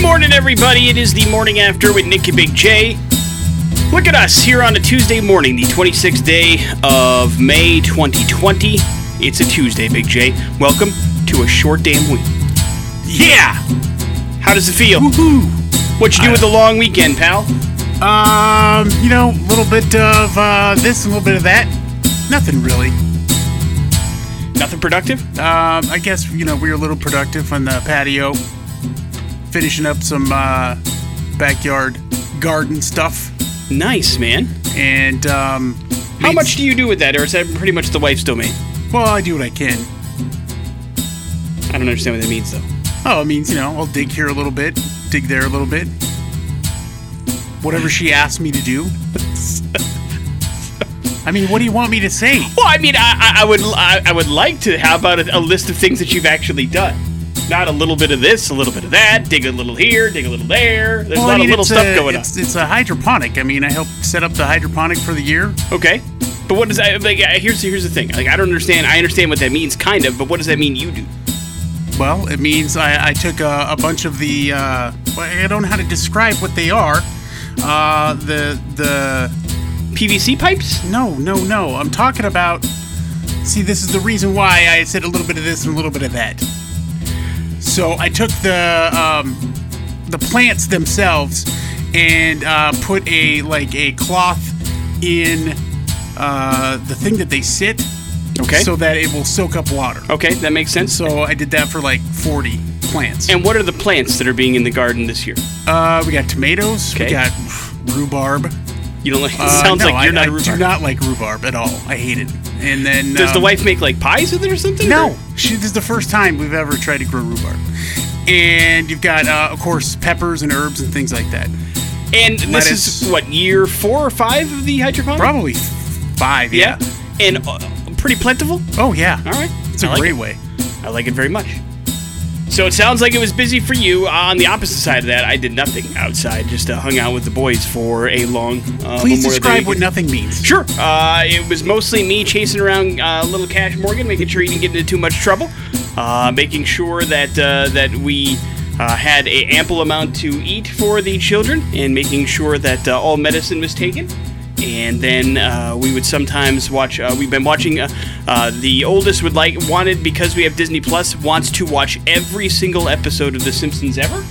Good morning, everybody. It is the morning after with Nicky Big J. Look at us here on a Tuesday morning, the 26th day of May 2020. It's a Tuesday, Big J. Welcome to a short damn week. Yeah! How does it feel? Woohoo! What you do with the long weekend, pal? A little bit of this, a little bit of that. Nothing really. Nothing productive? I guess, we were a little productive on the patio. Finishing up some backyard garden stuff. Nice, man. And how much do you do with that, or is that pretty much the wife's domain? Well, I do what I can. I don't understand what that means, though. Oh, it means, I'll dig here a little bit, dig there a little bit. Whatever she asks me to do. What do you want me to say? Well, I would like to. How about a list of things that you've actually done? Not a little bit of this, a little bit of that, dig a little here, dig a little there. There's a lot of little stuff going on. It's a hydroponic. I helped set up the hydroponic for the year. Okay. But what does that... here's the thing. I don't understand. I understand what that means, kind of, but what does that mean you do? Well, it means I took a bunch of the... I don't know how to describe what they are. The PVC pipes? No. I'm talking about... See, this is the reason why I said a little bit of this and a little bit of that. So I took the plants themselves and put a cloth in the thing that they sit, okay, so that it will soak up water. Okay, that makes sense. So I did that for 40 plants. And what are the plants that are being in the garden this year? We got tomatoes. Okay. We got rhubarb. You don't like? It sounds like you're not a rhubarb. I do not like rhubarb at all. I hate it. And then does the wife make pies with it or something? No, this is the first time we've ever tried to grow rhubarb. And you've got, of course, peppers and herbs and things like that. And lettuce. This is what, year 4 or 5 of the hydroponic? Probably 5. Yeah. And pretty plentiful. Oh yeah. All right, it's a great way. I like it very much. So it sounds like it was busy for you. On the opposite side of that, I did nothing outside. Just hung out with the boys for a long... Please describe what nothing means. Sure. It was mostly me chasing around little Cash Morgan, making sure he didn't get into too much trouble, making sure that we had an ample amount to eat for the children, and making sure that all medicine was taken. And then we would sometimes watch... we've been watching... the oldest wanted, because we have Disney Plus, wants to watch every single episode of The Simpsons ever.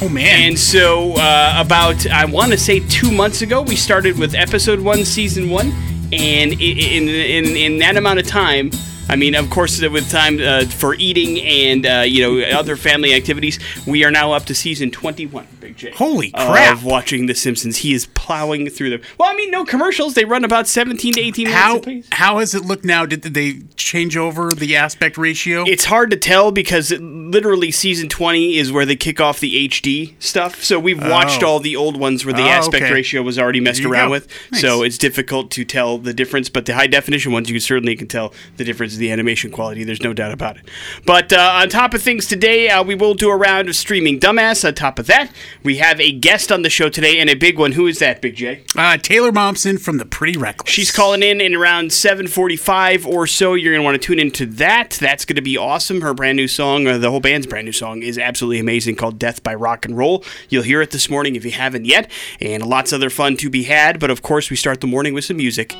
Oh, man. And so about, I want to say, 2 months ago, we started with episode 1, season 1. And in that amount of time... of course, with time for eating and, other family activities, we are now up to season 21, Big J. Holy crap. Of watching The Simpsons. He is plowing through them. Well, no commercials. They run about 17 to 18 minutes apiece. How has it looked now? Did they change over the aspect ratio? It's hard to tell because literally season 20 is where they kick off the HD stuff. So we've watched all the old ones where the aspect ratio was already messed around with. Nice. So it's difficult to tell the difference. But the high-definition ones, you certainly can tell the difference. The animation quality, there's no doubt about it. But on top of things today, we will do a round of streaming dumbass. On top of that, we have a guest on the show today, and a big one. Who is that, Big J? Taylor Momsen from The Pretty Reckless. She's calling in around 7:45 or so. You're going to want to tune into that. That's going to be awesome. Her brand new song, or the whole band's brand new song, is absolutely amazing, called Death by Rock and Roll. You'll hear it this morning if you haven't yet, and lots of other fun to be had. But of course, we start the morning with some music.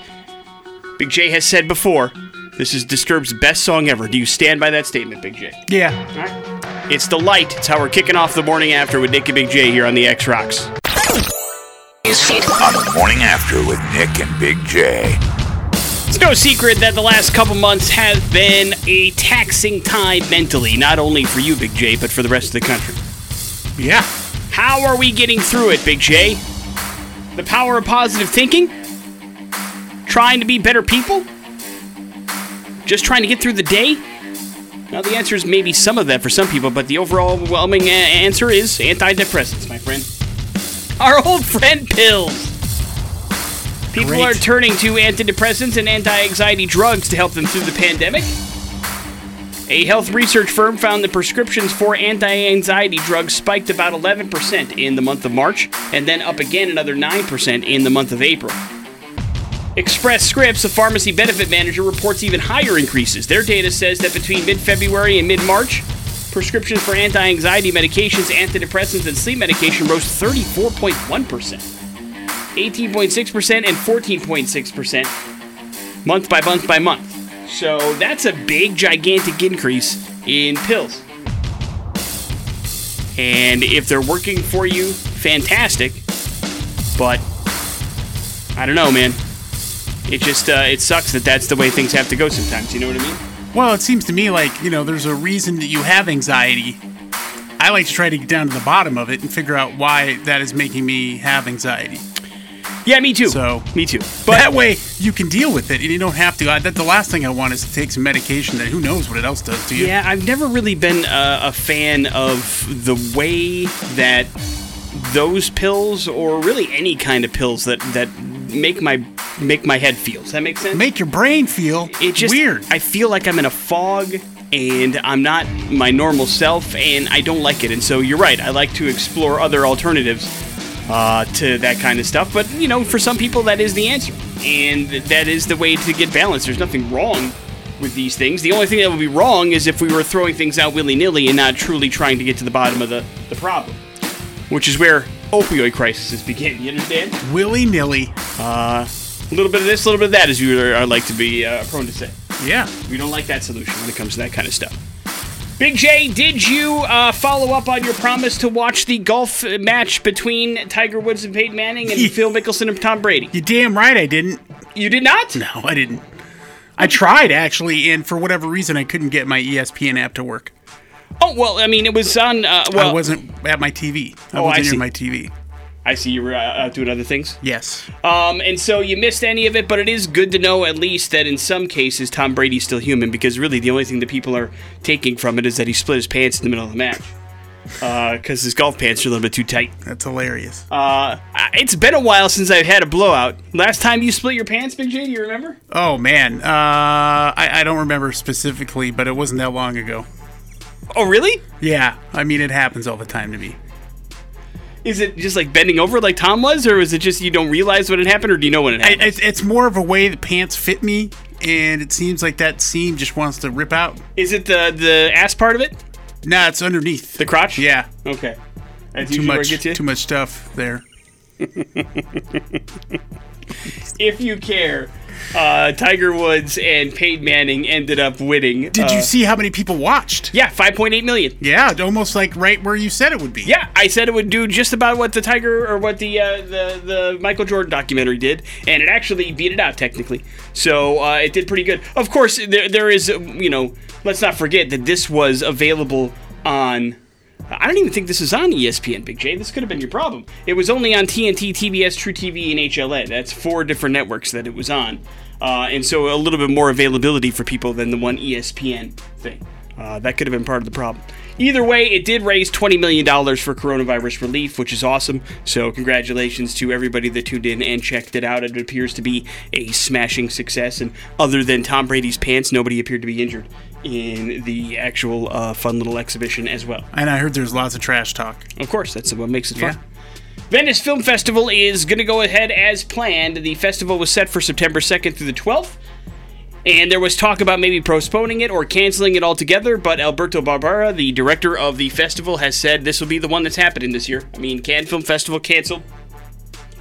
Big J has said before, this is Disturbed's best song ever. Do you stand by that statement, Big J? Yeah. All right. It's The Light. It's how we're kicking off the morning after with Nick and Big J here on the X-Rocks. On the morning after with Nick and Big J. It's no secret that the last couple months have been a taxing time mentally, not only for you, Big J, but for the rest of the country. Yeah. How are we getting through it, Big J? The power of positive thinking? Trying to be better people? Just trying to get through the day? Now, the answer is maybe some of that for some people, but the overall overwhelming answer is antidepressants, my friend. Our old friend, pills. People are turning to antidepressants and anti-anxiety drugs to help them through the pandemic. A health research firm found that prescriptions for anti-anxiety drugs spiked about 11% in the month of March, and then up again another 9% in the month of April. Express Scripts, a pharmacy benefit manager, reports even higher increases. Their data says that between mid-February and mid-March, Prescriptions for anti-anxiety medications, antidepressants, and sleep medication rose 34.1%, 18.6%, and 14.6% month by month by month. So that's a big, gigantic increase in pills. And if they're working for you, fantastic. But I don't know, man. It just, it sucks that that's the way things have to go sometimes. You know what I mean? Well, it seems to me like, you know, there's a reason that you have anxiety. I like to try to get down to the bottom of it and figure out why that is making me have anxiety. Yeah, me too. So, me too. But that way you can deal with it and you don't have to. That's the last thing I want is to take some medication that who knows what it else does to you. Yeah, I've never really been a fan of the way that those pills, or really any kind of pills that make my head feel. Does that make sense? Make your brain feel weird. I feel like I'm in a fog and I'm not my normal self and I don't like it. And so you're right. I like to explore other alternatives to that kind of stuff. But, you know, for some people that is the answer. And that is the way to get balance. There's nothing wrong with these things. The only thing that would be wrong is if we were throwing things out willy-nilly and not truly trying to get to the bottom of the problem. Which is where opioid crises begin. You understand? Willy-nilly. A little bit of this, a little bit of that, as you are like to be prone to say. Yeah. We don't like that solution when it comes to that kind of stuff. Big J, did you follow up on your promise to watch the golf match between Tiger Woods and Peyton Manning and Phil Mickelson and Tom Brady? You damn right I didn't. You did not? No, I didn't. I tried, actually, and for whatever reason, I couldn't get my ESPN app to work. Oh, well, I mean, it was on... I wasn't at my TV. I wasn't near my TV. I see you were out doing other things? Yes. And so you missed any of it, but it is good to know at least that in some cases Tom Brady's still human, because really the only thing that people are taking from it is that he split his pants in the middle of the match because his golf pants are a little bit too tight. That's hilarious. It's been a while since I've had a blowout. Last time you split your pants, Big J, do you remember? Oh, man. I don't remember specifically, but it wasn't that long ago. Oh, really? Yeah. I mean, it happens all the time to me. Is it just like bending over like Tom was, or is it just you don't realize when it happened, or do you know when it happened? It's more of a way the pants fit me, and it seems like that seam just wants to rip out. Is it the ass part of it? Nah, it's underneath. The crotch? Yeah. Okay. That's too much, too much stuff there. If you care, Tiger Woods and Peyton Manning ended up winning. Did you see how many people watched? Yeah, 5.8 million. Yeah, almost like right where you said it would be. Yeah, I said it would do just about what the Tiger or what the Michael Jordan documentary did, and it actually beat it out technically. So it did pretty good. Of course, there is, you know, let's not forget that this was available on... I don't even think this is on ESPN, Big J. This could have been your problem. It was only on TNT, TBS, True TV, and HLN. That's four different networks that it was on. And so a little bit more availability for people than the one ESPN thing. That could have been part of the problem. Either way, it did raise $20 million for coronavirus relief, which is awesome. So congratulations to everybody that tuned in and checked it out. It appears to be a smashing success. And other than Tom Brady's pants, nobody appeared to be injured in the actual fun little exhibition as well. And I heard there's lots of trash talk. Of course, that's what makes it fun. Venice Film Festival is going to go ahead as planned. The festival was set for September 2nd through the 12th. And there was talk about maybe postponing it or canceling it altogether, but Alberto Barbera, the director of the festival, has said this will be the one that's happening this year. I mean, Cannes Film Festival canceled.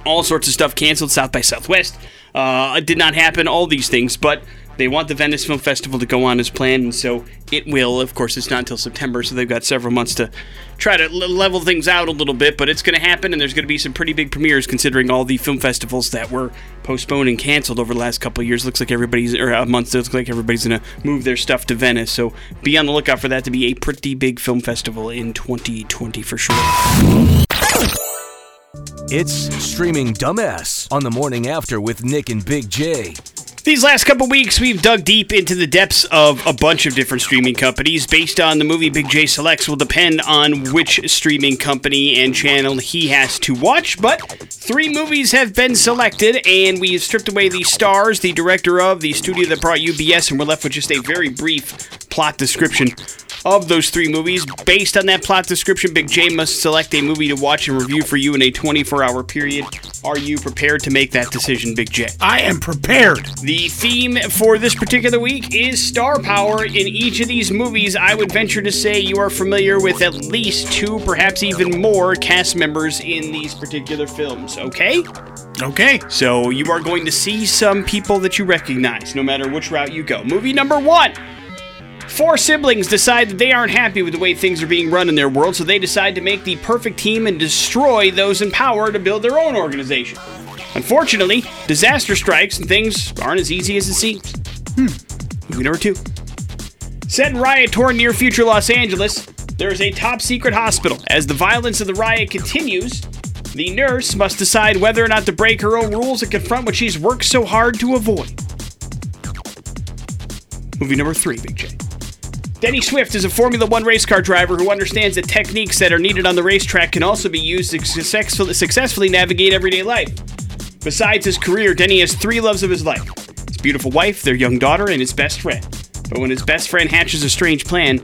All sorts of stuff canceled. South by Southwest. It did not happen. All these things, but... they want the Venice Film Festival to go on as planned, and so it will. Of course, it's not until September, so they've got several months to try to level things out a little bit, but it's going to happen, and there's going to be some pretty big premieres considering all the film festivals that were postponed and canceled over the last couple of years. Looks like everybody's, months, it looks like everybody's going to move their stuff to Venice, so be on the lookout for that to be a pretty big film festival in 2020 for sure. It's Streaming Dumbass on the Morning After with Nick and Big J. These last couple weeks, we've dug deep into the depths of a bunch of different streaming companies. Based on the movie Big J selects will depend on which streaming company and channel he has to watch, but three movies have been selected, and we've stripped away the stars, the director of, the studio that brought you BS, and we're left with just a very brief plot description of those three movies. Based on that plot description, Big J must select a movie to watch and review for you in a 24-hour period. Are you prepared to make that decision, Big J? I am prepared. The theme for this particular week is star power. In each of these movies, I would venture to say you are familiar with at least two, perhaps even more, cast members in these particular films, okay? Okay. So you are going to see some people that you recognize, no matter which route you go. Movie number one. Four siblings decide that they aren't happy with the way things are being run in their world, so they decide to make the perfect team and destroy those in power to build their own organization. Unfortunately, disaster strikes and things aren't as easy as it seems. Movie number two. Set in riot torn near future Los Angeles, there is a top secret hospital. As the violence of the riot continues, the nurse must decide whether or not to break her own rules and confront what she's worked so hard to avoid. Movie number three, Big J. Denny Swift is a Formula One race car driver who understands that techniques that are needed on the racetrack can also be used to successfully navigate everyday life. Besides his career, Denny has three loves of his life: his beautiful wife, their young daughter, and his best friend. But when his best friend hatches a strange plan,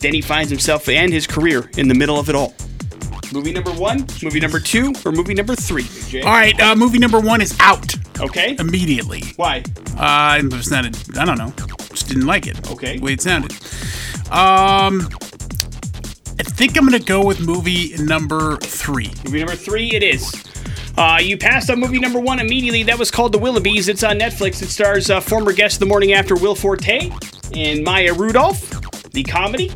Denny finds himself and his career in the middle of it all. Movie number one, movie number two, or movie number three? Jay? All right, movie number one is out. Okay. Immediately. Why? I don't know. Just didn't like it. Okay. The way it sounded. I think I'm going to go with movie number three. Movie number three it is. You passed on movie number one immediately. That was called The Willoughbys. It's on Netflix. It stars former guest of The Morning After, Will Forte, and Maya Rudolph, the comedy.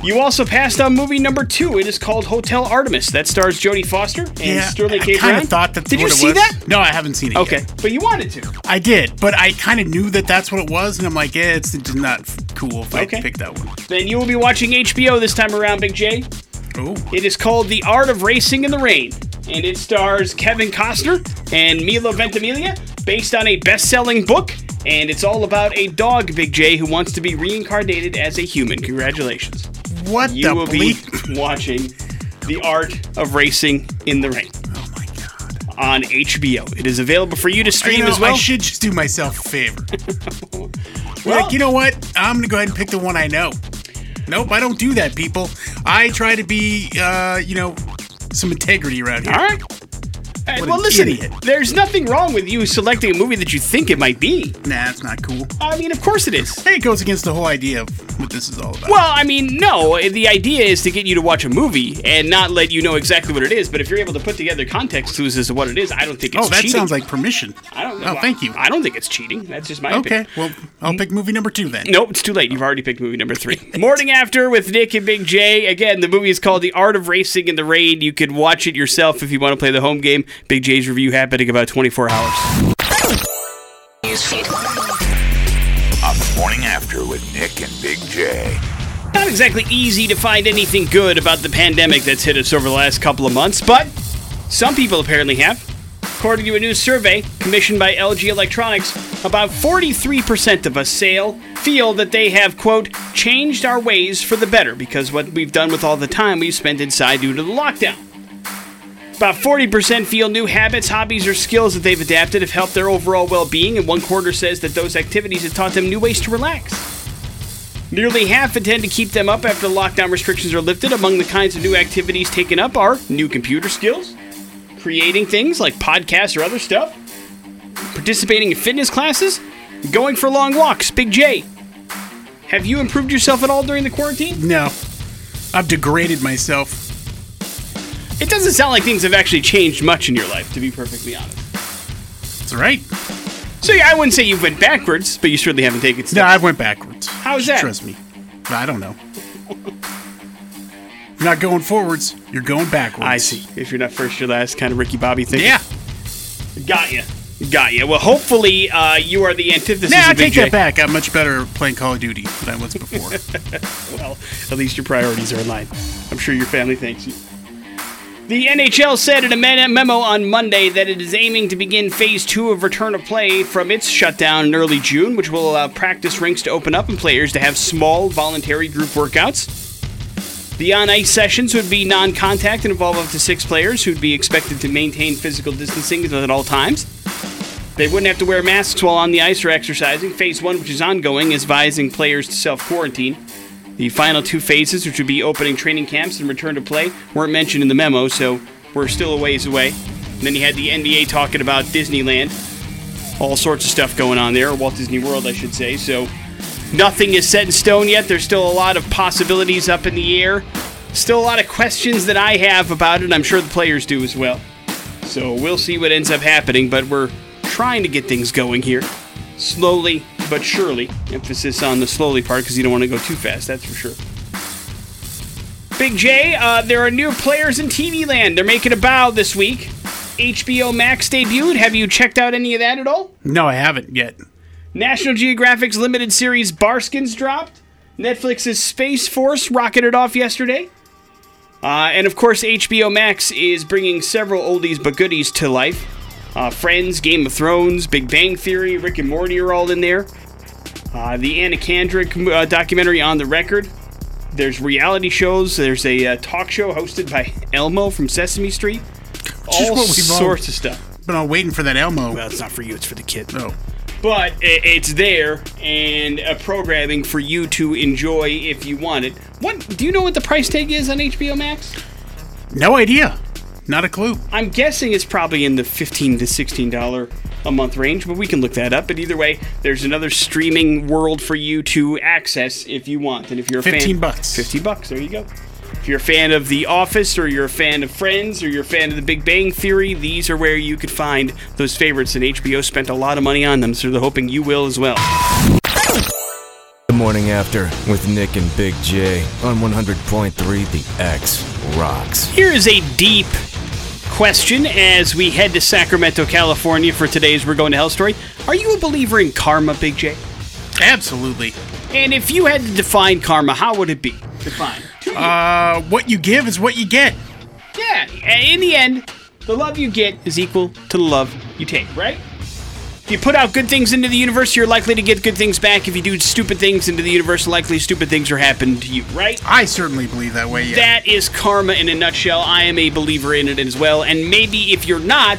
You also passed on movie number two. It is called Hotel Artemis. That stars Jodie Foster and Sterling K. Brown. I kind of thought that's what it was. Did you see that? No, I haven't seen it yet. Okay, but you wanted to. I did, but I kind of knew that that's what it was, and I'm like, it's not cool if I pick that one. Then you will be watching HBO this time around, Big J. Ooh. It is called The Art of Racing in the Rain, and it stars Kevin Costner and Milo Ventimiglia, based on a best-selling book. And it's all about a dog, Big J, who wants to be reincarnated as a human. Congratulations. What you the will bleep? Be watching The Art of Racing in the Rain. Oh, my God. On HBO. It is available for you to stream as well. I should just do myself a favor. Like, you know what? I'm going to go ahead and pick the one I know. Nope, I don't do that, people. I try to be, some integrity around here. All right. Well, listen, there's nothing wrong with you selecting a movie that you think it might be. Nah, it's not cool. I mean, of course it is. Hey, it goes against the whole idea of what this is all about. Well, I mean, no. The idea is to get you to watch a movie and not let you know exactly what it is. But if you're able to put together context clues as to what it is, I don't think it's cheating. Oh, that sounds like permission. I don't know. Oh, thank you. I don't think it's cheating. That's just my opinion. Okay, well, I'll pick movie number two then. Nope, it's too late. You've already picked movie number three. Morning After with Nick and Big J. Again, the movie is called The Art of Racing in the Rain. You could watch it yourself if you want to play the home game. Big J's review happening about 24 hours. On the Morning After with Nick and Big J. Not exactly easy to find anything good about the pandemic that's hit us over the last couple of months, but some people apparently have. According to a new survey commissioned by LG Electronics, about 43% of us feel that they have, quote, changed our ways for the better because what we've done with all the time we've spent inside due to the lockdown. About 40% feel new habits, hobbies, or skills that they've adapted have helped their overall well-being, and 1/4 says that those activities have taught them new ways to relax. Nearly half intend to keep them up after lockdown restrictions are lifted. Among the kinds of new activities taken up are new computer skills, creating things like podcasts or other stuff, participating in fitness classes, going for long walks. Big J, have you improved yourself at all during the quarantine? No. I've degraded myself. It doesn't sound like things have actually changed much in your life, to be perfectly honest. That's right. So I wouldn't say you went backwards, but you certainly haven't taken steps. No, I went backwards. How's that? Trust me. I don't know. You're not going forwards. You're going backwards. I see. If you're not first, you're last, kind of Ricky Bobby thing. Yeah. Got ya. Well, hopefully you are the antithesis of Big J. Nah, I take that back. I'm much better playing Call of Duty than I was before. Well, at least your priorities are in line. I'm sure your family thanks you. The NHL said in a memo on Monday that it is aiming to begin Phase 2 of return to play from its shutdown in early June, which will allow practice rinks to open up and players to have small, voluntary group workouts. The on-ice sessions would be non-contact and involve up to 6 players who'd be expected to maintain physical distancing at all times. They wouldn't have to wear masks while on the ice or exercising. Phase 1, which is ongoing, is advising players to self-quarantine. The final two phases, which would be opening training camps and return to play, weren't mentioned in the memo, so we're still a ways away. And then you had the NBA talking about Disneyland. All sorts of stuff going on there, Walt Disney World, I should say. So nothing is set in stone yet. There's still a lot of possibilities up in the air. Still a lot of questions that I have about it. I'm sure the players do as well. So we'll see what ends up happening, but we're trying to get things going here. Slowly but surely. Emphasis on the slowly part because you don't want to go too fast, that's for sure. Big J, there are new players in TV land. They're making a bow this week. HBO Max debuted. Have you checked out any of that at all? No, I haven't yet. National Geographic's limited series Barskins dropped. Netflix's Space Force rocketed off yesterday. And of course, HBO Max is bringing several oldies but goodies to life. Friends, Game of Thrones, Big Bang Theory, Rick and Morty are all in there. The Anna Kendrick documentary On the Record. There's reality shows. There's a talk show hosted by Elmo from Sesame Street. All sorts of stuff. But I'm waiting for that Elmo. Well, it's not for you. It's for the kid. Oh. But it's there and programming for you to enjoy if you want it. What do you know what the price tag is on HBO Max? No idea. Not a clue. I'm guessing it's probably in the $15 to $16 a month range, but we can look that up. But either way, there's another streaming world for you to access if you want. And if you're a fan, $15. $15, there you go. If you're a fan of The Office, or you're a fan of Friends, or you're a fan of The Big Bang Theory, these are where you could find those favorites, and HBO spent a lot of money on them, so they're hoping you will as well. The Morning After with Nick and Big J on 100.3 The X Rocks. Here is a deep question as we head to Sacramento, California for today's We're Going to Hell story. Are you a believer in karma, Big J? Absolutely. And if you had to define karma, how would it be defined? What you give is what you get. Yeah, in the end, the love you get is equal to the love you take, right? If you put out good things into the universe, you're likely to get good things back. If you do stupid things into the universe, likely stupid things are happening to you, right? I certainly believe that way, yeah. That is karma in a nutshell. I am a believer in it as well. And maybe if you're not,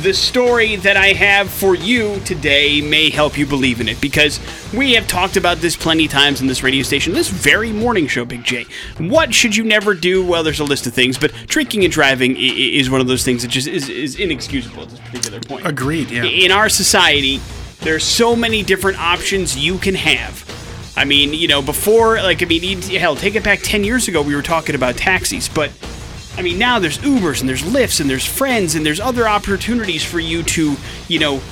the story that I have for you today may help you believe in it, because we have talked about this plenty of times on this radio station, this very morning show, Big J. What should you never do? Well, there's a list of things, but drinking and driving is one of those things that just is inexcusable at this particular point. Agreed, yeah. In our society, there's so many different options you can have. I mean, you know, before, like, I mean, hell, take it back 10 years ago, we were talking about taxis, but I mean, now there's Ubers, and there's Lyfts, and there's Friends, and there's other opportunities for you to, you know,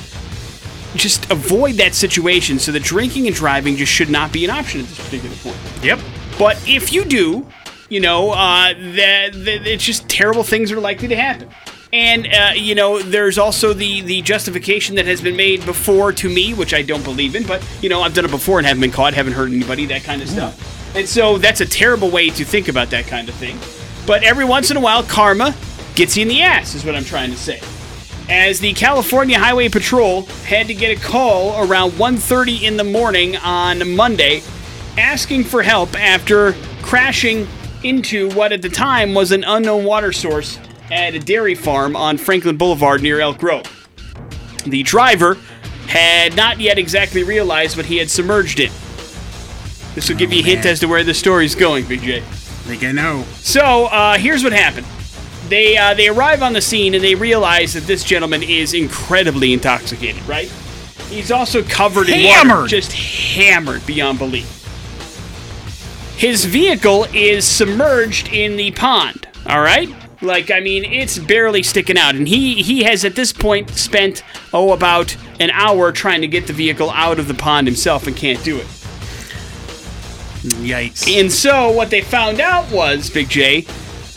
just avoid that situation, so that drinking and driving just should not be an option at this particular point. Yep. But if you do, you know, it's just terrible things are likely to happen. And, you know, there's also the justification that has been made before to me, which I don't believe in, but, you know, I've done it before and haven't been caught, haven't hurt anybody, that kind of stuff. And so that's a terrible way to think about that kind of thing. But every once in a while, karma gets you in the ass, is what I'm trying to say. As the California Highway Patrol had to get a call around 1:30 in the morning on Monday, asking for help after crashing into what at the time was an unknown water source at a dairy farm on Franklin Boulevard near Elk Grove. The driver had not yet exactly realized what he had submerged in. This will give you a hint as to where the story's going, Big J. I think I know. So, here's what happened. They arrive on the scene and they realize that this gentleman is incredibly intoxicated, right? He's also covered in water. Just hammered beyond belief. His vehicle is submerged in the pond, all right? Like, I mean, it's barely sticking out. And he has, at this point, spent, about an hour trying to get the vehicle out of the pond himself and can't do it. Yikes. And so what they found out was, Big J,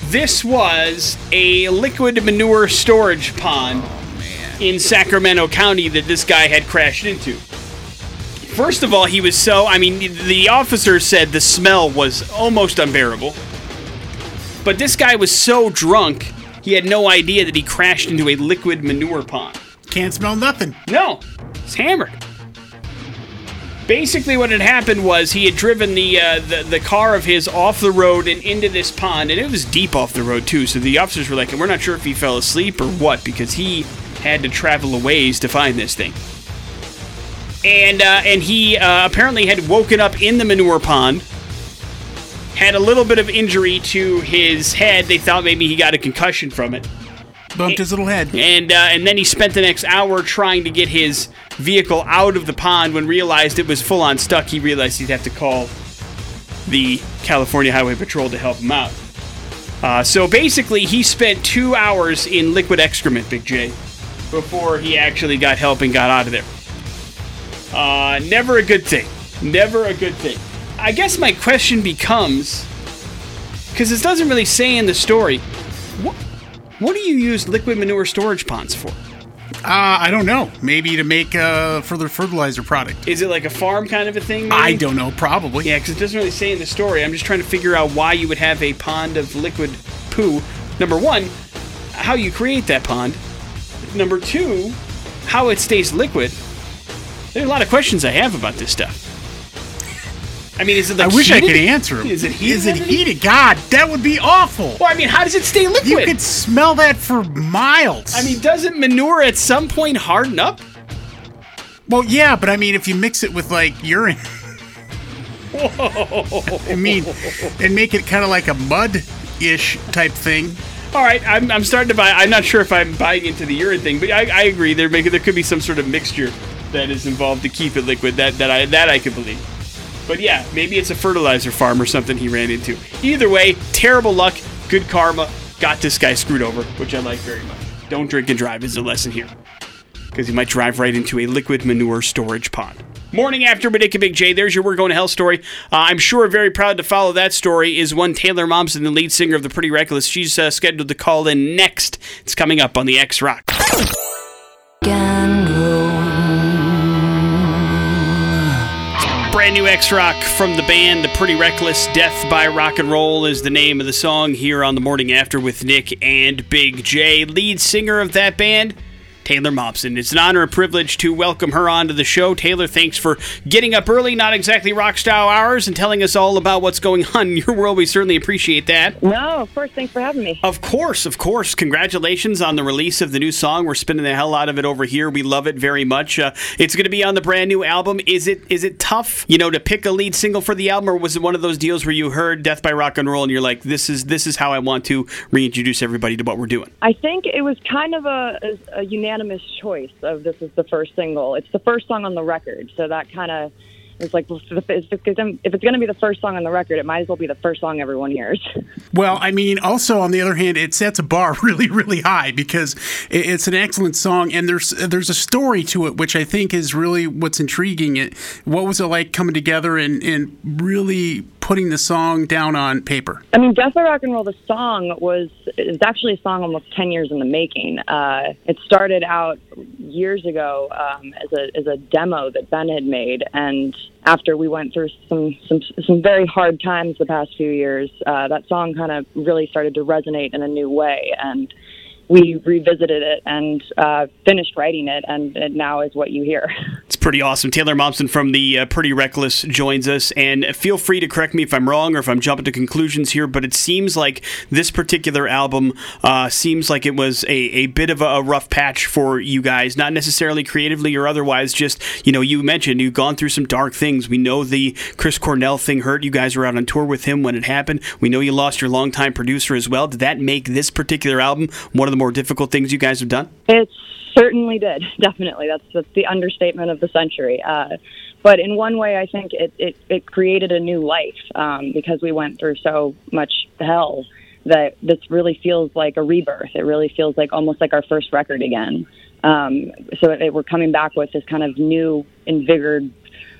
this was a liquid manure storage pond in Sacramento County that this guy had crashed into. First of all, he was the officer said the smell was almost unbearable. But this guy was so drunk, he had no idea that he crashed into a liquid manure pond. Can't smell nothing. No, it's hammered. Basically, what had happened was he had driven the car of his off the road and into this pond, and it was deep off the road, too, so the officers were like, we're not sure if he fell asleep or what, because he had to travel a ways to find this thing. And he apparently had woken up in the manure pond, had a little bit of injury to his head. They thought maybe he got a concussion from it. Bumped his little head. And then he spent the next hour trying to get his vehicle out of the pond. When realized it was full-on stuck, he realized he'd have to call the California Highway Patrol to help him out. So basically, he spent 2 hours in liquid excrement, Big J, before he actually got help and got out of there. Never a good thing. Never a good thing. I guess my question becomes, because this doesn't really say in the story, what do you use liquid manure storage ponds for? I don't know. Maybe to make further fertilizer product. Is it like a farm kind of a thing? Maybe? I don't know. Probably. Yeah, because it doesn't really say in the story. I'm just trying to figure out why you would have a pond of liquid poo. Number one, how you create that pond. Number two, how it stays liquid. There are a lot of questions I have about this stuff. I mean, is it like I wish heated? I could answer them. Is it heated? Is it heated? God, that would be awful. Well, I mean, how does it stay liquid? You could smell that for miles. I mean, doesn't manure at some point harden up? Well, yeah, but I mean, if you mix it with, like, urine. Whoa. I mean, and make it kind of like a mud-ish type thing. All right, I'm starting to buy. I'm not sure if I'm buying into the urine thing, but I agree. There could be some sort of mixture that is involved to keep it liquid. That I could believe. But yeah, maybe it's a fertilizer farm or something he ran into. Either way, terrible luck, good karma, got this guy screwed over, which I like very much. Don't drink and drive is the lesson here, because you might drive right into a liquid manure storage pond. Morning after with Nicky Big J, there's your We're Going to Hell story. I'm sure very proud to follow that story is one Taylor Momsen, the lead singer of The Pretty Reckless. She's scheduled to call in next. It's coming up on the X-Rock. Brand new X-Rock from the band The Pretty Reckless. Death by Rock and Roll is the name of the song here on The Morning After with Nick and Big J. Lead singer of that band, Taylor Momsen. It's an honor and privilege to welcome her onto the show. Taylor, thanks for getting up early, not exactly rock style hours, and telling us all about what's going on in your world. We certainly appreciate that. No, of course. Thanks for having me. Of course. Congratulations on the release of the new song. We're spinning the hell out of it over here. We love it very much. It's going to be on the brand new album. Is it tough, to pick a lead single for the album, or was it one of those deals where you heard Death by Rock and Roll and you're like, this is how I want to reintroduce everybody to what we're doing? I think it was kind of a unanimous choice of this is the first single. It's the first song on the record, so that kind of is like, if it's going to be the first song on the record, it might as well be the first song everyone hears. Well, I mean, also on the other hand, it sets a bar really, really high because it's an excellent song, and there's a story to it, which I think is really what's intriguing. What was it like coming together and really putting the song down on paper? I mean, Death by Rock and Roll, the song is actually a song almost 10 years in the making. It started out years ago as a demo that Ben had made, and after we went through some very hard times the past few years, that song kind of really started to resonate in a new way, and we revisited it and finished writing it, and it now is what you hear. It's pretty awesome. Taylor Momsen from The Pretty Reckless joins us, and feel free to correct me if I'm wrong or if I'm jumping to conclusions here, but it seems like this particular album seems like it was a bit of a rough patch for you guys, not necessarily creatively or otherwise, just, you mentioned you've gone through some dark things. We know the Chris Cornell thing hurt. You guys were out on tour with him when it happened. We know you lost your longtime producer as well. Did that make this particular album one of the more difficult things you guys have done? It certainly did. Definitely. That's the understatement of the century. But in one way, I think it created a new life because we went through so much hell that this really feels like a rebirth. It really feels like almost like our first record again. So we're coming back with this kind of new, invigorated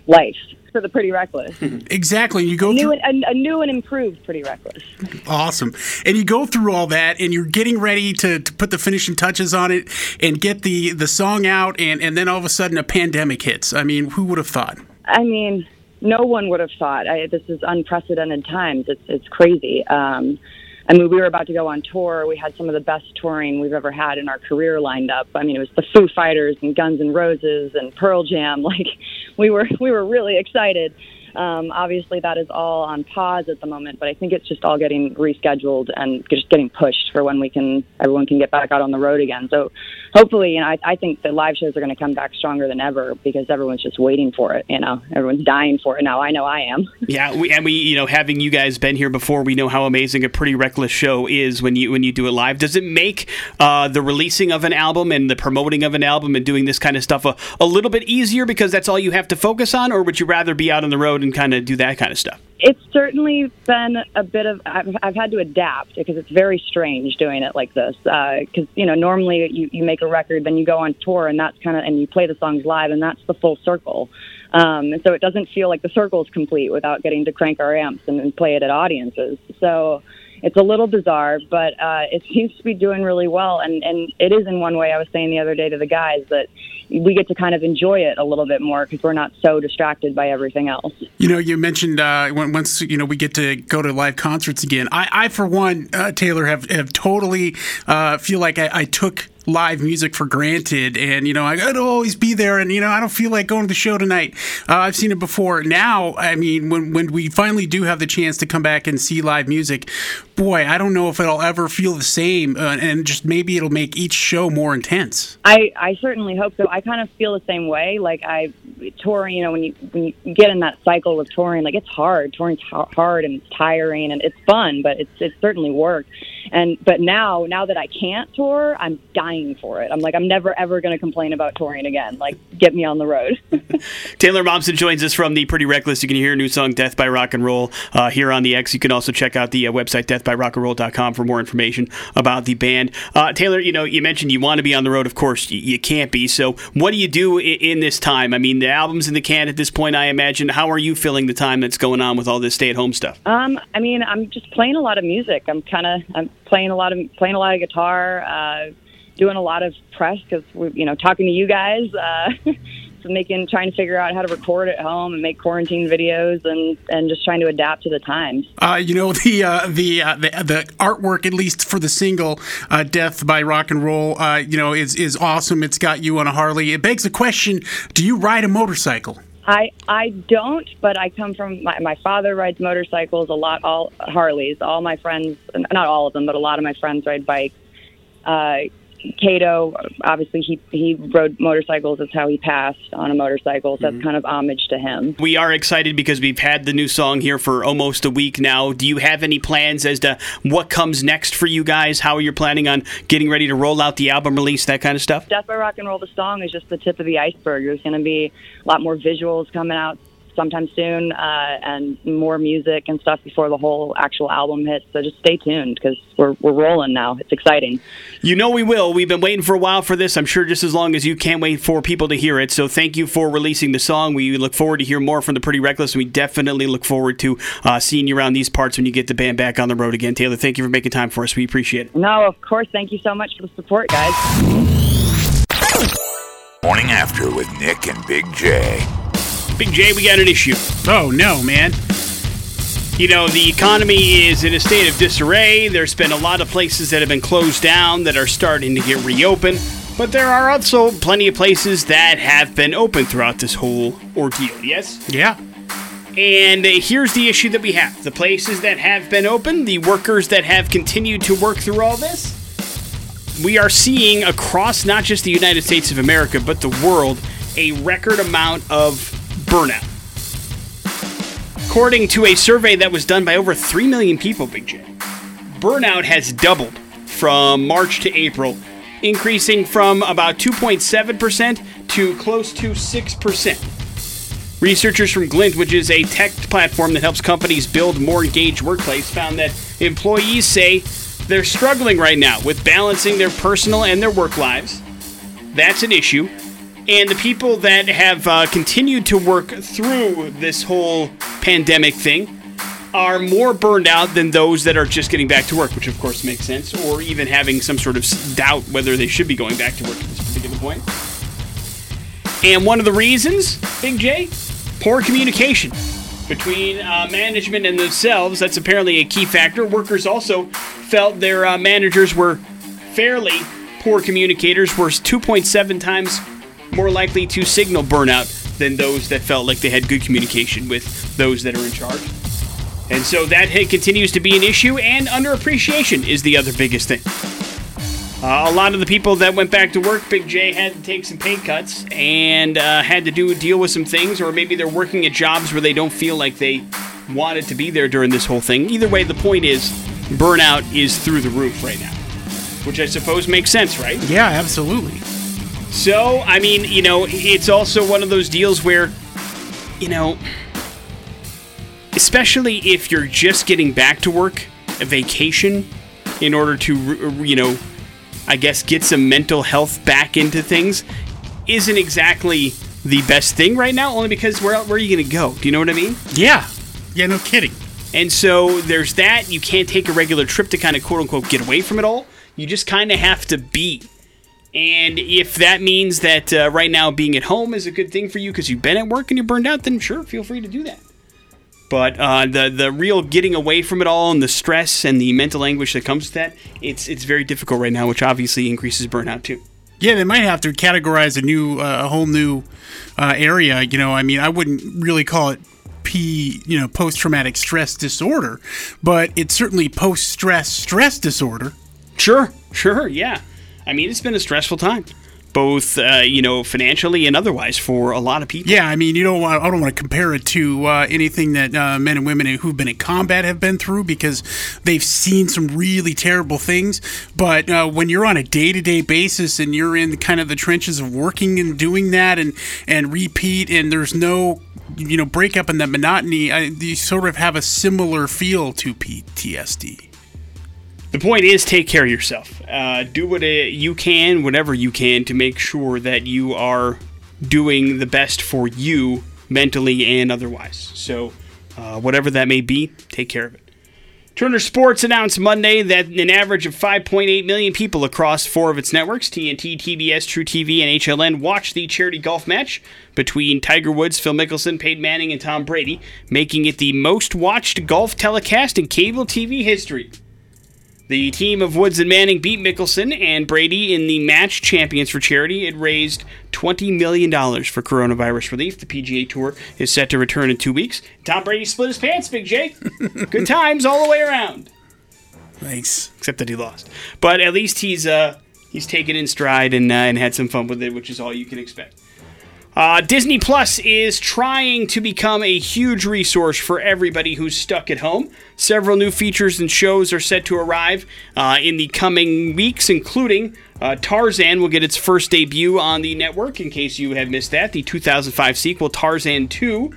life. For The Pretty Reckless. Exactly. You go a new and improved Pretty Reckless. Awesome. And you go through all that, and you're getting ready to put the finishing touches on it and get the song out, and then all of a sudden a pandemic hits. I mean, who would have thought? I mean, no one would have thought. This is unprecedented times. It's crazy. I mean, we were about to go on tour. We had some of the best touring we've ever had in our career lined up. I mean, it was the Foo Fighters and Guns N' Roses and Pearl Jam. Like, we were really excited. Obviously, that is all on pause at the moment, but I think it's just all getting rescheduled and just getting pushed for when everyone can get back out on the road again. So hopefully, I think the live shows are going to come back stronger than ever because everyone's just waiting for it. Everyone's dying for it now. I know I am. Yeah, we having you guys been here before, we know how amazing a Pretty Reckless show is when you do it live. Does it make the releasing of an album and the promoting of an album and doing this kind of stuff a little bit easier because that's all you have to focus on, or would you rather be out on the road and kind of do that kind of stuff? It's certainly been a bit of, I've had to adapt because it's very strange doing it like this. Because, normally you make a record, then you go on tour and that's and you play the songs live and that's the full circle. And so it doesn't feel like the circle's complete without getting to crank our amps and play it at audiences. So it's a little bizarre, but it seems to be doing really well. And it is in one way, I was saying the other day to the guys that we get to kind of enjoy it a little bit more because we're not so distracted by everything else. You mentioned once we get to go to live concerts again. I for one, Taylor, have totally feel like I took live music for granted, and I gotta always be there, and I don't feel like going to the show tonight. I've seen it before. Now, when we finally do have the chance to come back and see live music, boy, I don't know if it'll ever feel the same, and just maybe it'll make each show more intense. I certainly hope so. I kind of feel the same way. Like touring, when you get in that cycle with touring, like it's hard. Touring's hard and it's tiring, and it's fun, but it's certainly work. But now that I can't tour, I'm dying for it. I'm like, I'm never ever going to complain about touring again. Like, get me on the road. Taylor Momsen joins us from the Pretty Reckless. You can hear her new song "Death by Rock and Roll" here on the X. You can also check out the website deathbyrockandroll.com for more information about the band. Taylor, you mentioned you want to be on the road. Of course, you can't be. So, what do you do in this time? I mean, the album's in the can at this point, I imagine. How are you filling the time that's going on with all this stay-at-home stuff? I'm just playing a lot of music. I'm playing a lot of guitar, doing a lot of press because we're talking to you guys, trying to figure out how to record at home and make quarantine videos and just trying to adapt to the times. The artwork, at least for the single "Death by Rock and Roll," is awesome. It's got you on a Harley. It begs the question: do you ride a motorcycle? I don't, but I come from my father rides motorcycles a lot, all Harleys. All my friends, not all of them, but a lot of my friends ride bikes. Cato, obviously, he rode motorcycles. That's how he passed, on a motorcycle. So that's kind of homage to him. We are excited because we've had the new song here for almost a week now. Do you have any plans as to what comes next for you guys? How are you planning on getting ready to roll out the album release, that kind of stuff? Death by Rock and Roll, the song, is just the tip of the iceberg. There's going to be a lot more visuals coming out sometime soon, and more music and stuff before the whole actual album hits. So just stay tuned because we're rolling now. It's exciting. We will. We've been waiting for a while for this. I'm sure just as long as you can't wait for people to hear it. So thank you for releasing the song. We look forward to hear more from the Pretty Reckless. And we definitely look forward to seeing you around these parts when you get the band back on the road again. Taylor, thank you for making time for us. We appreciate it. No, of course. Thank you so much for the support, guys. Morning After with Nick and Big J. Big J, we got an issue. Oh, no, man. The economy is in a state of disarray. There's been a lot of places that have been closed down that are starting to get reopened. But there are also plenty of places that have been open throughout this whole ordeal, yes? Yeah. And here's the issue that we have. The places that have been open, the workers that have continued to work through all this, we are seeing across not just the United States of America, but the world, a record amount of burnout. According to a survey that was done by over 3 million people, Big J, burnout has doubled from March to April, increasing from about 2.7% to close to 6%. Researchers from Glint, which is a tech platform that helps companies build more engaged workplace, found that employees say they're struggling right now with balancing their personal and their work lives. That's an issue. And the people that have continued to work through this whole pandemic thing are more burned out than those that are just getting back to work, which of course makes sense, or even having some sort of doubt whether they should be going back to work at this particular point. And one of the reasons, Big J, poor communication between management and themselves. That's apparently a key factor. Workers also felt their managers were fairly poor communicators, were 2.7 times more likely to signal burnout than those that felt like they had good communication with those that are in charge. And so that continues to be an issue, and underappreciation is the other biggest thing. A lot of the people that went back to work, Big J, had to take some pay cuts and had to deal with some things, or maybe they're working at jobs where they don't feel like they wanted to be there during this whole thing. Either way, the point is, burnout is through the roof right now, which I suppose makes sense, right? Yeah, absolutely. So, I mean, you know, it's also one of those deals where, you know, especially if you're just getting back to work, a vacation, in order to, you know, I guess get some mental health back into things, isn't exactly the best thing right now, only because where are you going to go? Do you know what I mean? Yeah. Yeah, no kidding. And so there's that. You can't take a regular trip to kind of quote-unquote get away from it all. You just kind of have to be. And if that means that right now being at home is a good thing for you because you've been at work and you're burned out, then sure, feel free to do that. But the real getting away from it all and the stress and the mental anguish that comes with that, it's very difficult right now, which obviously increases burnout too. Yeah, they might have to categorize a whole new area. You know, I mean, I wouldn't really call it post-traumatic stress disorder, but it's certainly post-stress stress disorder. Sure, yeah. I mean, it's been a stressful time, both financially and otherwise for a lot of people. Yeah, I mean, I don't want to compare it to anything that men and women who've been in combat have been through, because they've seen some really terrible things. But when you're on a day-to-day basis and you're in kind of the trenches of working and doing that and repeat, and there's no break up in that monotony, you sort of have a similar feel to PTSD. The point is, take care of yourself. Do what you can, whatever you can, to make sure that you are doing the best for you mentally and otherwise. So whatever that may be, take care of it. Turner Sports announced Monday that an average of 5.8 million people across four of its networks, TNT, TBS, True TV, and HLN, watched the charity golf match between Tiger Woods, Phil Mickelson, Peyton Manning, and Tom Brady, making it the most watched golf telecast in cable TV history. The team of Woods and Manning beat Mickelson and Brady in the match. Champions for Charity, it raised $20 million for coronavirus relief. The PGA Tour is set to return in 2 weeks. Tom Brady split his pants, Big J. Good times all the way around. Thanks. Except that he lost. But at least he's taken in stride and had some fun with it, which is all you can expect. Disney Plus is trying to become a huge resource for everybody who's stuck at home. Several new features and shows are set to arrive in the coming weeks, including Tarzan will get its first debut on the network, in case you have missed that, the 2005 sequel Tarzan 2,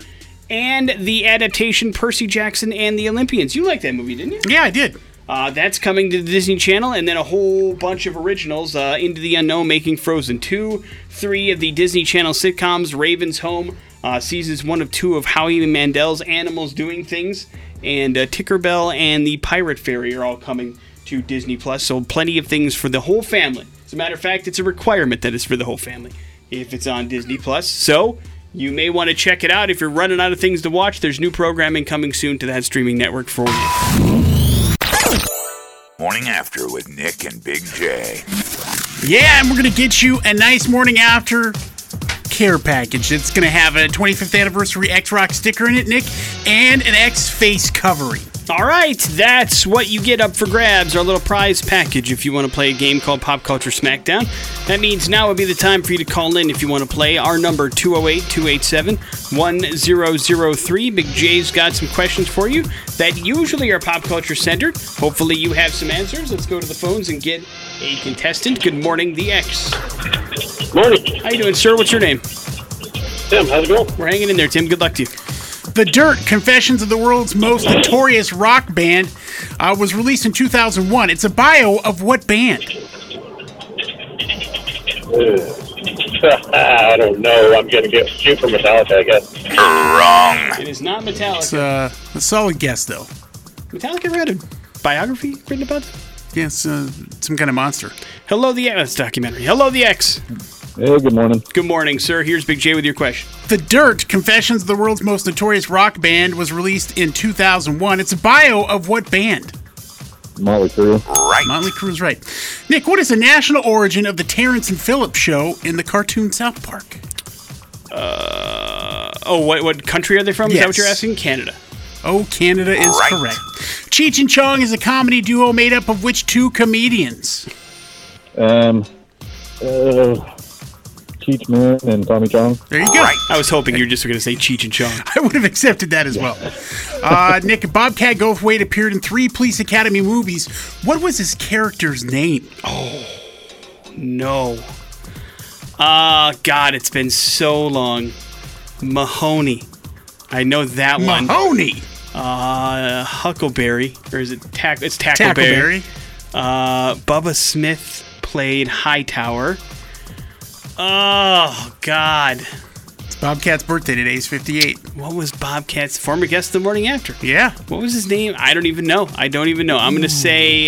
and the adaptation Percy Jackson and the Olympians. You liked that movie, didn't you? Yeah, I did. That's coming to the Disney Channel, and then a whole bunch of originals, Into the Unknown, Making Frozen 2, 3 of the Disney Channel sitcoms, Raven's Home, seasons 1 of 2 of Howie Mandel's Animals Doing Things, and Ticker Bell and the Pirate Fairy are all coming to Disney+, so plenty of things for the whole family. As a matter of fact, it's a requirement that it's for the whole family if it's on Disney+, so you may want to check it out. If you're running out of things to watch, there's new programming coming soon to that streaming network for you. Morning After with Nick and Big J. Yeah, and we're going to get you a nice Morning After care package. It's going to have a 25th anniversary X-Rock sticker in it, Nick, and an X-Face covering. All right, that's what you get up for grabs, our little prize package, if you want to play a game called Pop Culture Smackdown. That means now would be the time for you to call in if you want to play. Our number, 208-287-1003. Big J's got some questions for you that usually are pop culture centered. Hopefully you have some answers. Let's go to the phones and get a contestant. Good morning, the X. Morning. How you doing, sir? What's your name? Tim, how's it going? We're hanging in there, Tim. Good luck to you. The Dirt, Confessions of the World's Most Notorious Rock Band, was released in 2001. It's a bio of what band? I don't know. I'm going to get you from Metallica, I guess. You're wrong. It is not Metallica. It's a solid guess, though. Metallica read a biography written about them? Yeah, it's some kind of monster. Hello, the X. That's a documentary. Hello, the X. Hey, good morning. Good morning, sir. Here's Big J with your question. The Dirt, Confessions of the World's Most Notorious Rock Band, was released in 2001. It's a bio of what band? Motley Crue. Right. Motley Crue's right. Nick, what is the national origin of the Terrence and Phillips show in the cartoon South Park? What country are they from? Yes. Is that what you're asking? Canada. Oh, Canada is right. Correct. Cheech and Chong is a comedy duo made up of which two comedians? Cheech Man and Tommy Chong. There you go. Right. I was hoping you were just going to say Cheech and Chong. I would have accepted that as well. Nick, Bobcat Goldthwait appeared in 3 Police Academy movies. What was his character's name? Oh, no. God, it's been so long. Mahoney. I know that one. Mahoney! Huckleberry. Or is it Tackleberry. Bubba Smith played Hightower. Oh, God. It's Bobcat's birthday today. He's 58. What was Bobcat's former guest the morning after? Yeah. What was his name? I don't even know. I'm going to say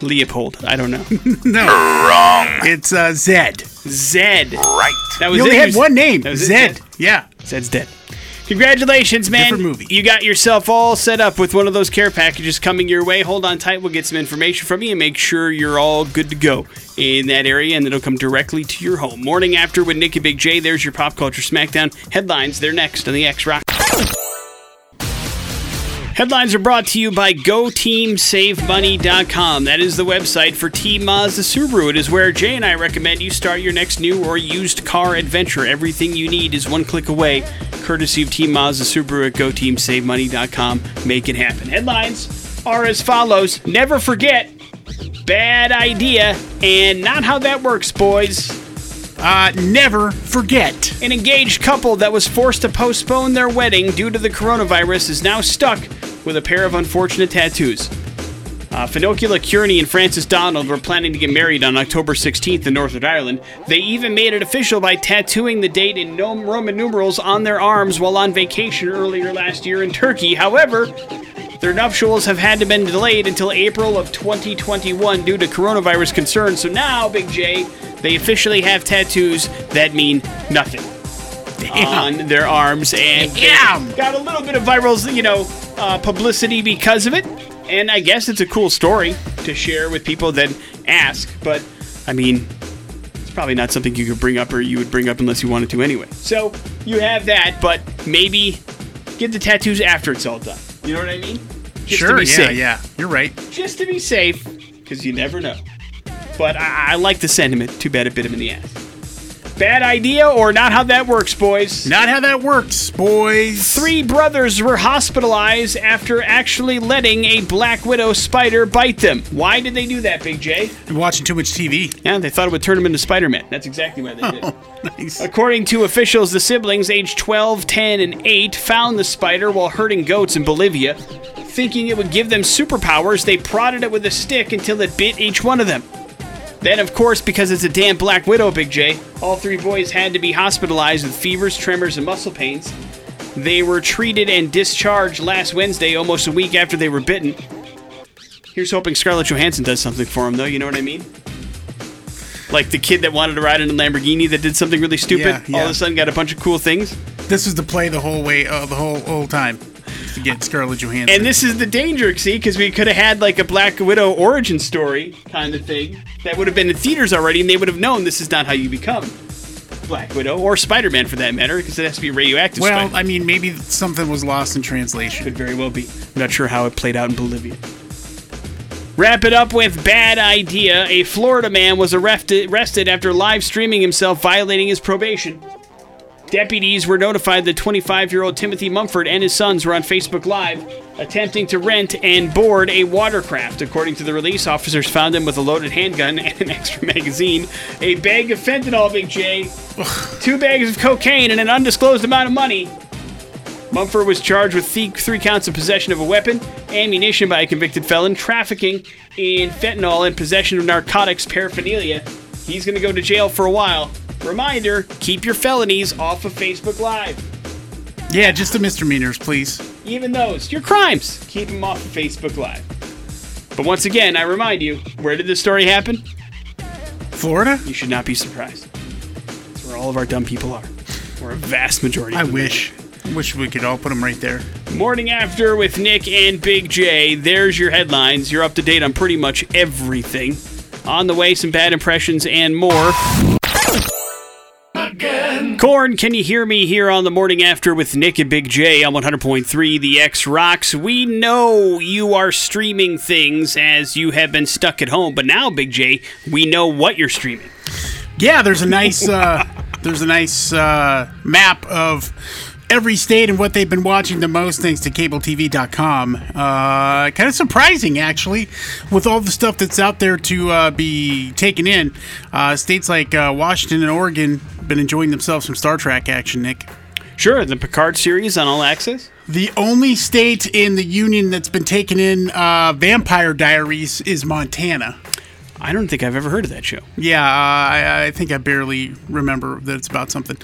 Leopold. I don't know. No. Wrong. It's Zed. Zed. Right. That was you only had one name. Zed. Yeah. Zed's dead. Congratulations, man. Different movie. You got yourself all set up with one of those care packages coming your way. Hold on tight. We'll get some information from you and make sure you're all good to go in that area, and it'll come directly to your home. Morning After with Nicky Big J. There's your Pop Culture Smackdown headlines. They're next on the X-Rock. Headlines are brought to you by GoTeamSaveMoney.com. That is the website for Team Mazda Subaru. It is where Jay and I recommend you start your next new or used car adventure. Everything you need is one click away, courtesy of Team Mazda Subaru at GoTeamSaveMoney.com. Make it happen. Headlines are as follows. Never forget, bad idea, and not how that works, boys. Never forget. An engaged couple that was forced to postpone their wedding due to the coronavirus is now stuck with a pair of unfortunate tattoos. Finola Kearney and Francis Donald were planning to get married on October 16th in Northern Ireland. They even made it official by tattooing the date in Roman numerals on their arms while on vacation earlier last year in Turkey. However, their nuptials have had to been delayed until April of 2021 due to coronavirus concerns. So now, Big J, they officially have tattoos that mean nothing. Damn. On their arms. And got a little bit of viral, publicity because of it. And I guess it's a cool story to share with people that ask. But, I mean, it's probably not something you could bring up or you would bring up unless you wanted to anyway. So you have that, but maybe get the tattoos after it's all done. You know what I mean? Just sure, to be safe. Yeah. You're right. Just to be safe, because you never know. But I like the sentiment. Too bad it bit him in the ass. Bad idea or not how that works, boys? Not how that works, boys. 3 brothers were hospitalized after actually letting a black widow spider bite them. Why did they do that, Big J? They're watching too much TV. Yeah, they thought it would turn them into Spider-Man. That's exactly why they did it. Nice. According to officials, the siblings, aged 12, 10, and 8, found the spider while herding goats in Bolivia. Thinking it would give them superpowers, they prodded it with a stick until it bit each one of them. Then, of course, because it's a damn black widow, Big J, all 3 boys had to be hospitalized with fevers, tremors, and muscle pains. They were treated and discharged last Wednesday, almost a week after they were bitten. Here's hoping Scarlett Johansson does something for them, though, you know what I mean? Like the kid that wanted to ride in a Lamborghini that did something really stupid, all of a sudden got a bunch of cool things. This was the play the whole time. To get Scarlett Johansson. And this is the danger, see, because we could have had like a Black Widow origin story kind of thing that would have been in theaters already, and they would have known this is not how you become Black Widow or Spider-Man for that matter, because it has to be radioactive. Well, Spider-Man. I mean, maybe something was lost in translation. Could very well be. I'm not sure how it played out in Bolivia. Wrap it up with bad idea. A Florida man was arrested after live streaming himself violating his probation. Deputies were notified that 25-year-old Timothy Mumford and his sons were on Facebook Live attempting to rent and board a watercraft. According to the release, officers found him with a loaded handgun and an extra magazine, a bag of fentanyl, Big J, 2 bags of cocaine, and an undisclosed amount of money. Mumford was charged with 3 counts of possession of a weapon, ammunition by a convicted felon, trafficking in fentanyl, and possession of narcotics paraphernalia. He's going to go to jail for a while. Reminder, keep your felonies off of Facebook Live. Yeah, just the misdemeanors, please. Even those, your crimes, keep them off of Facebook Live. But once again, I remind you, where did this story happen? Florida? You should not be surprised. That's where all of our dumb people are. Or a vast majority of them. I wish we could all put them right there. Morning After with Nick and Big J. There's your headlines. You're up to date on pretty much everything. On the way, some bad impressions and more. Corn, can you hear me here on The Morning After with Nick and Big J on 100.3 The X Rocks? We know you are streaming things as you have been stuck at home, but now, Big J, we know what you're streaming. Yeah, there's a nice map of every state and what they've been watching the most, thanks to CableTV.com. Kind of surprising, actually, with all the stuff that's out there to be taken in. States like Washington and Oregon have been enjoying themselves some Star Trek action, Nick. Sure, the Picard series on All Access. The only state in the union that's been taken in Vampire Diaries is Montana. I don't think I've ever heard of that show. Yeah, I think I barely remember that it's about something.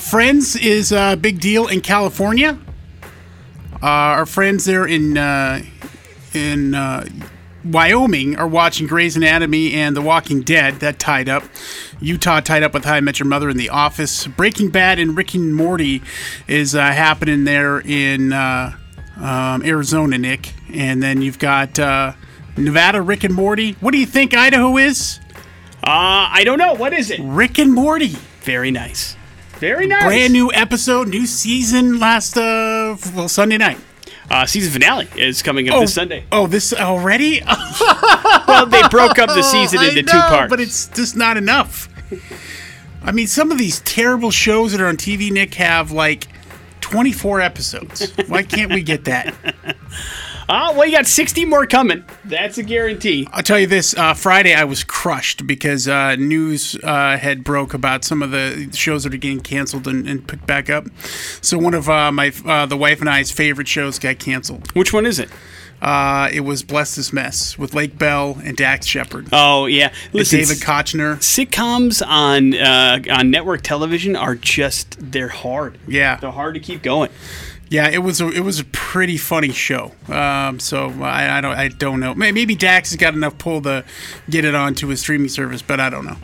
Friends is a big deal in California. Our friends there in Wyoming are watching Grey's Anatomy and The Walking Dead. That tied up. Utah tied up with How I Met Your Mother and The Office. Breaking Bad and Rick and Morty is happening there in Arizona, Nick. And then you've got... Nevada, Rick and Morty. What do you think Idaho is? I don't know. What is it? Rick and Morty. Very nice. Very nice. Brand new episode, new season last Sunday night. Season finale is coming up this Sunday. Oh, this already? Well, they broke up the season into two parts. But it's just not enough. I mean, some of these terrible shows that are on TV, Nick, have like 24 episodes. Why can't we get that? Well, you got 60 more coming. That's a guarantee. I'll tell you this. Friday, I was crushed because news had broke about some of the shows that are getting canceled and picked back up. So one of the wife and I's favorite shows got canceled. Which one is it? It was Bless This Mess with Lake Bell and Dax Shepard. Oh, yeah. Listen, David Kochner. Sitcoms on network television are just, they're hard. Yeah. They're hard to keep going. Yeah, it was a pretty funny show. So I don't know. Maybe Dax has got enough pull to get it onto his streaming service, but I don't know.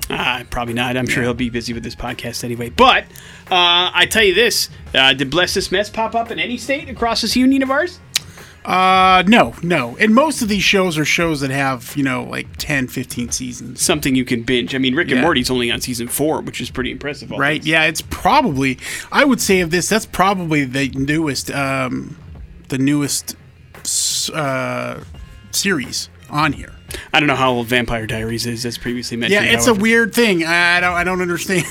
Probably not. I'm sure he'll be busy with this podcast anyway. But I tell you this: did Bless This Mess pop up in any state across this union of ours? No. And most of these shows are shows that have, 10, 15 seasons. Something you can binge. I mean, Rick and Morty's only on season 4, which is pretty impressive. Right, things. Yeah, it's probably, I would say of this, that's probably the newest series on here. I don't know how old Vampire Diaries is, as previously mentioned. Yeah, it's a weird thing. I don't understand.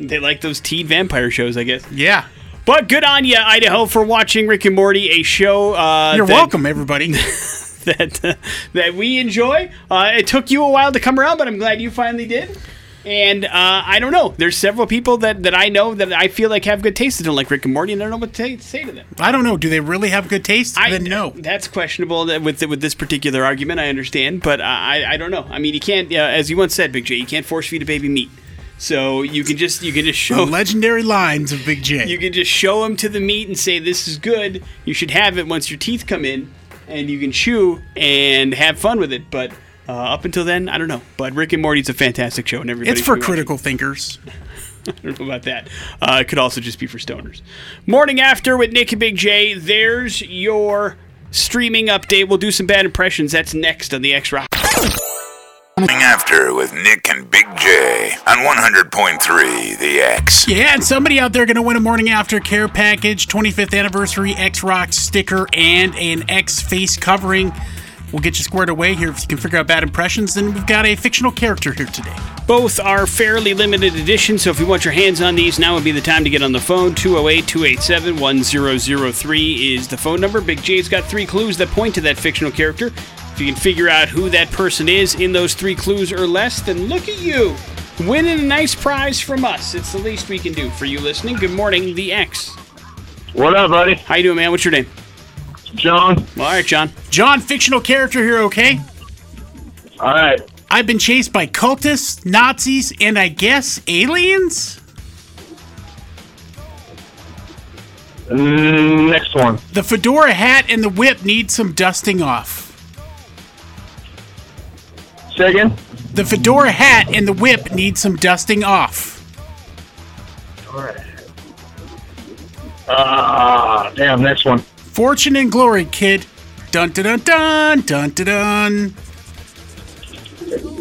They like those teen vampire shows, I guess. Yeah. But good on you, Idaho, for watching Rick and Morty, a show. You're welcome, everybody. that we enjoy. It took you a while to come around, but I'm glad you finally did. And I don't know. There's several people that I know that I feel like have good taste that don't like Rick and Morty, and I don't know what to say to them. I don't know. Do they really have good taste? No. That's questionable with this particular argument, I understand. But I don't know. I mean, you can't, as you once said, Big J, you can't force feed a baby meat. So you can just show the legendary lines of Big J. You can just show them to the meat and say this is good. You should have it once your teeth come in, and you can chew and have fun with it. But up until then, I don't know. But Rick and Morty's a fantastic show, and everybody. It's for critical thinkers. I don't know about that. It could also just be for stoners. Morning After with Nick and Big J. There's your streaming update. We'll do some bad impressions. That's next on the X Rock. Morning After with Nick and Big J on 100.3 The X. Yeah, and somebody out there going to win a Morning After care package, 25th anniversary X Rock sticker, and an X face covering. We'll get you squared away here if you can figure out bad impressions. And we've got a fictional character here today. Both are fairly limited edition, so if you want your hands on these, now would be the time to get on the phone. 208-287-1003 is the phone number. Big J's got 3 clues that point to that fictional character. If you can figure out who that person is in those 3 clues or less, then look at you, winning a nice prize from us. It's the least we can do for you listening. Good morning, The X. What up, buddy? How you doing, man? What's your name? John. Well, all right, John. John, fictional character here, okay? All right. I've been chased by cultists, Nazis, and I guess aliens? Next one. The fedora hat and the whip need some dusting off. Say again? The fedora hat and the whip need some dusting off. All right. Damn, next one. Fortune and glory, kid. Dun-da-dun-dun, dun-da-dun.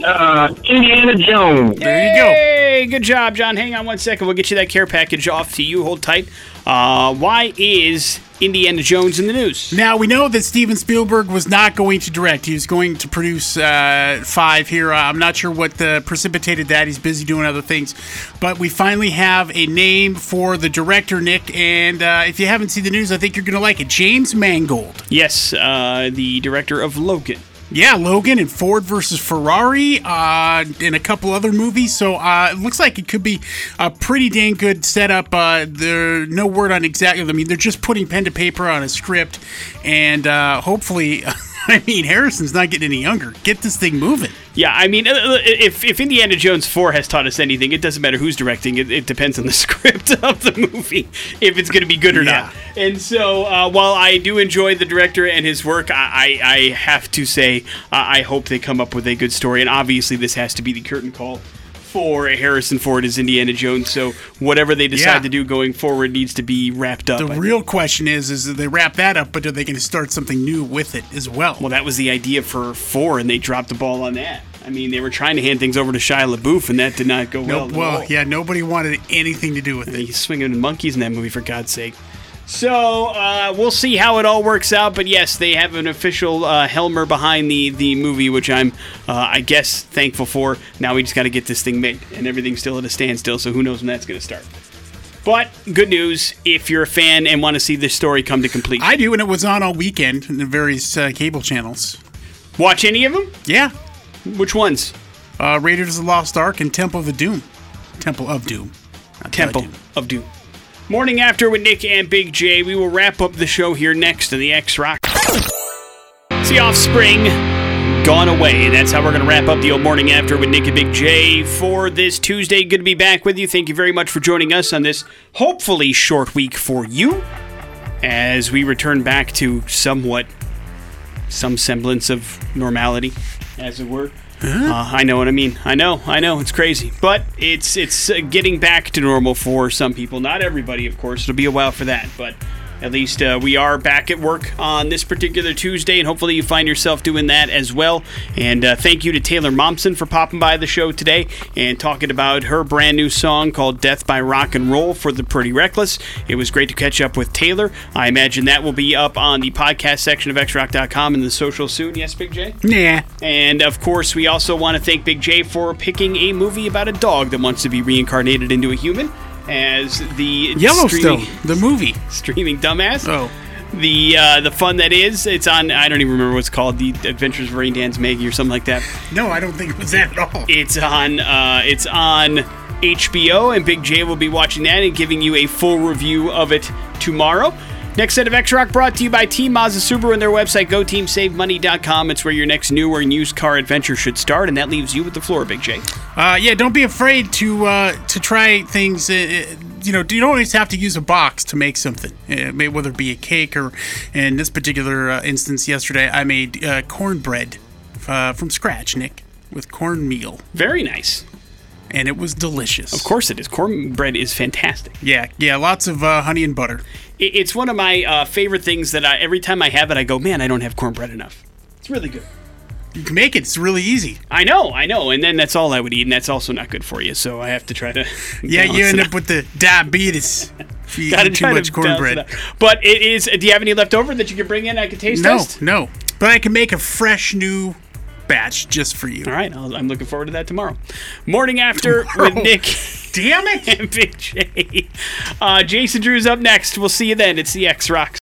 Indiana Jones. There you go. Hey, good job, John. Hang on 1 second. We'll get you that care package off to you. Hold tight. Why is Indiana Jones in the news? Now, we know that Steven Spielberg was not going to direct. He was going to produce five here. I'm not sure what precipitated that. He's busy doing other things. But we finally have a name for the director, Nick. And if you haven't seen the news, I think you're going to like it. James Mangold. Yes, the director of Logan. Yeah, Logan and Ford versus Ferrari and a couple other movies. So it looks like it could be a pretty dang good setup. There's no word on exactly. I mean, they're just putting pen to paper on a script. And hopefully, I mean, Harrison's not getting any younger. Get this thing moving. Yeah, I mean, if Indiana Jones 4 has taught us anything, it doesn't matter who's directing it. It depends on the script of the movie, if it's going to be good or not. And so, while I do enjoy the director and his work, I have to say, I hope they come up with a good story. And obviously, this has to be the curtain call for Harrison Ford as Indiana Jones, so whatever they decide to do going forward needs to be wrapped up. The real question is that they wrap that up, but are they going to start something new with it as well? Well, that was the idea for 4, and they dropped the ball on that. I mean, they were trying to hand things over to Shia LaBeouf, and that did not go well. Well, yeah, nobody wanted anything to do with it. He's swinging monkeys in that movie, for God's sake. So, we'll see how it all works out, but yes, they have an official helmer behind the movie, which I'm, I guess, thankful for. Now we just got to get this thing made, and everything's still at a standstill, so who knows when that's going to start. But, good news, if you're a fan and want to see this story come to completion. I do, and it was on all weekend in the various cable channels. Watch any of them? Yeah. Which ones? Raiders of the Lost Ark and Temple of the Doom. Temple of Doom. Temple of Doom. Morning After with Nick and Big J. We will wrap up the show here next to the X-Rock. It's the Offspring, Gone Away. And that's how we're going to wrap up the old Morning After with Nick and Big J for this Tuesday. Good to be back with you. Thank you very much for joining us on this hopefully short week for you as we return back to some semblance of normality, as it were. I know what I mean. I know. It's crazy. But it's getting back to normal for some people. Not everybody, of course. It'll be a while for that. But at least we are back at work on this particular Tuesday, and hopefully you find yourself doing that as well. And thank you to Taylor Momsen for popping by the show today and talking about her brand new song called Death by Rock and Roll for The Pretty Reckless. It was great to catch up with Taylor. I imagine that will be up on the podcast section of xrock.com and the social soon. Yes, Big J? Yeah. And, of course, we also want to thank Big J for picking a movie about a dog that wants to be reincarnated into a human. As the Yellowstone, the movie. Streaming dumbass. Oh. The fun that is. It's on, I don't even remember what it's called, The Adventures of Rain Dance Maggie or something like that. No, I don't think it was that at all. It's on HBO, and Big J will be watching that and giving you a full review of it tomorrow. Next set of X-Rock brought to you by Team Mazda Subaru and their website, goteamsavemoney.com. It's where your next new or used car adventure should start, and that leaves you with the floor, Big J. Yeah, don't be afraid to try things. You don't always have to use a box to make something, whether it be a cake or, in this particular instance yesterday, I made cornbread from scratch, Nick, with cornmeal. Very nice. And it was delicious. Of course it is. Cornbread is fantastic. Yeah, lots of honey and butter. It's one of my favorite things that every time I have it, I go, man, I don't have cornbread enough. It's really good. You can make it. It's really easy. I know. And then that's all I would eat, and that's also not good for you, so I have to try to yeah, you end up with the diabetes if you eat too much cornbread. But it is, do you have any left over that you can bring in I can taste test? No. But I can make a fresh new batch just for you. All right, I'm looking forward to that tomorrow. Morning After with Nick. Damn it. And Big J. Jason Drew's up next. We'll see you then. It's the X Rocks.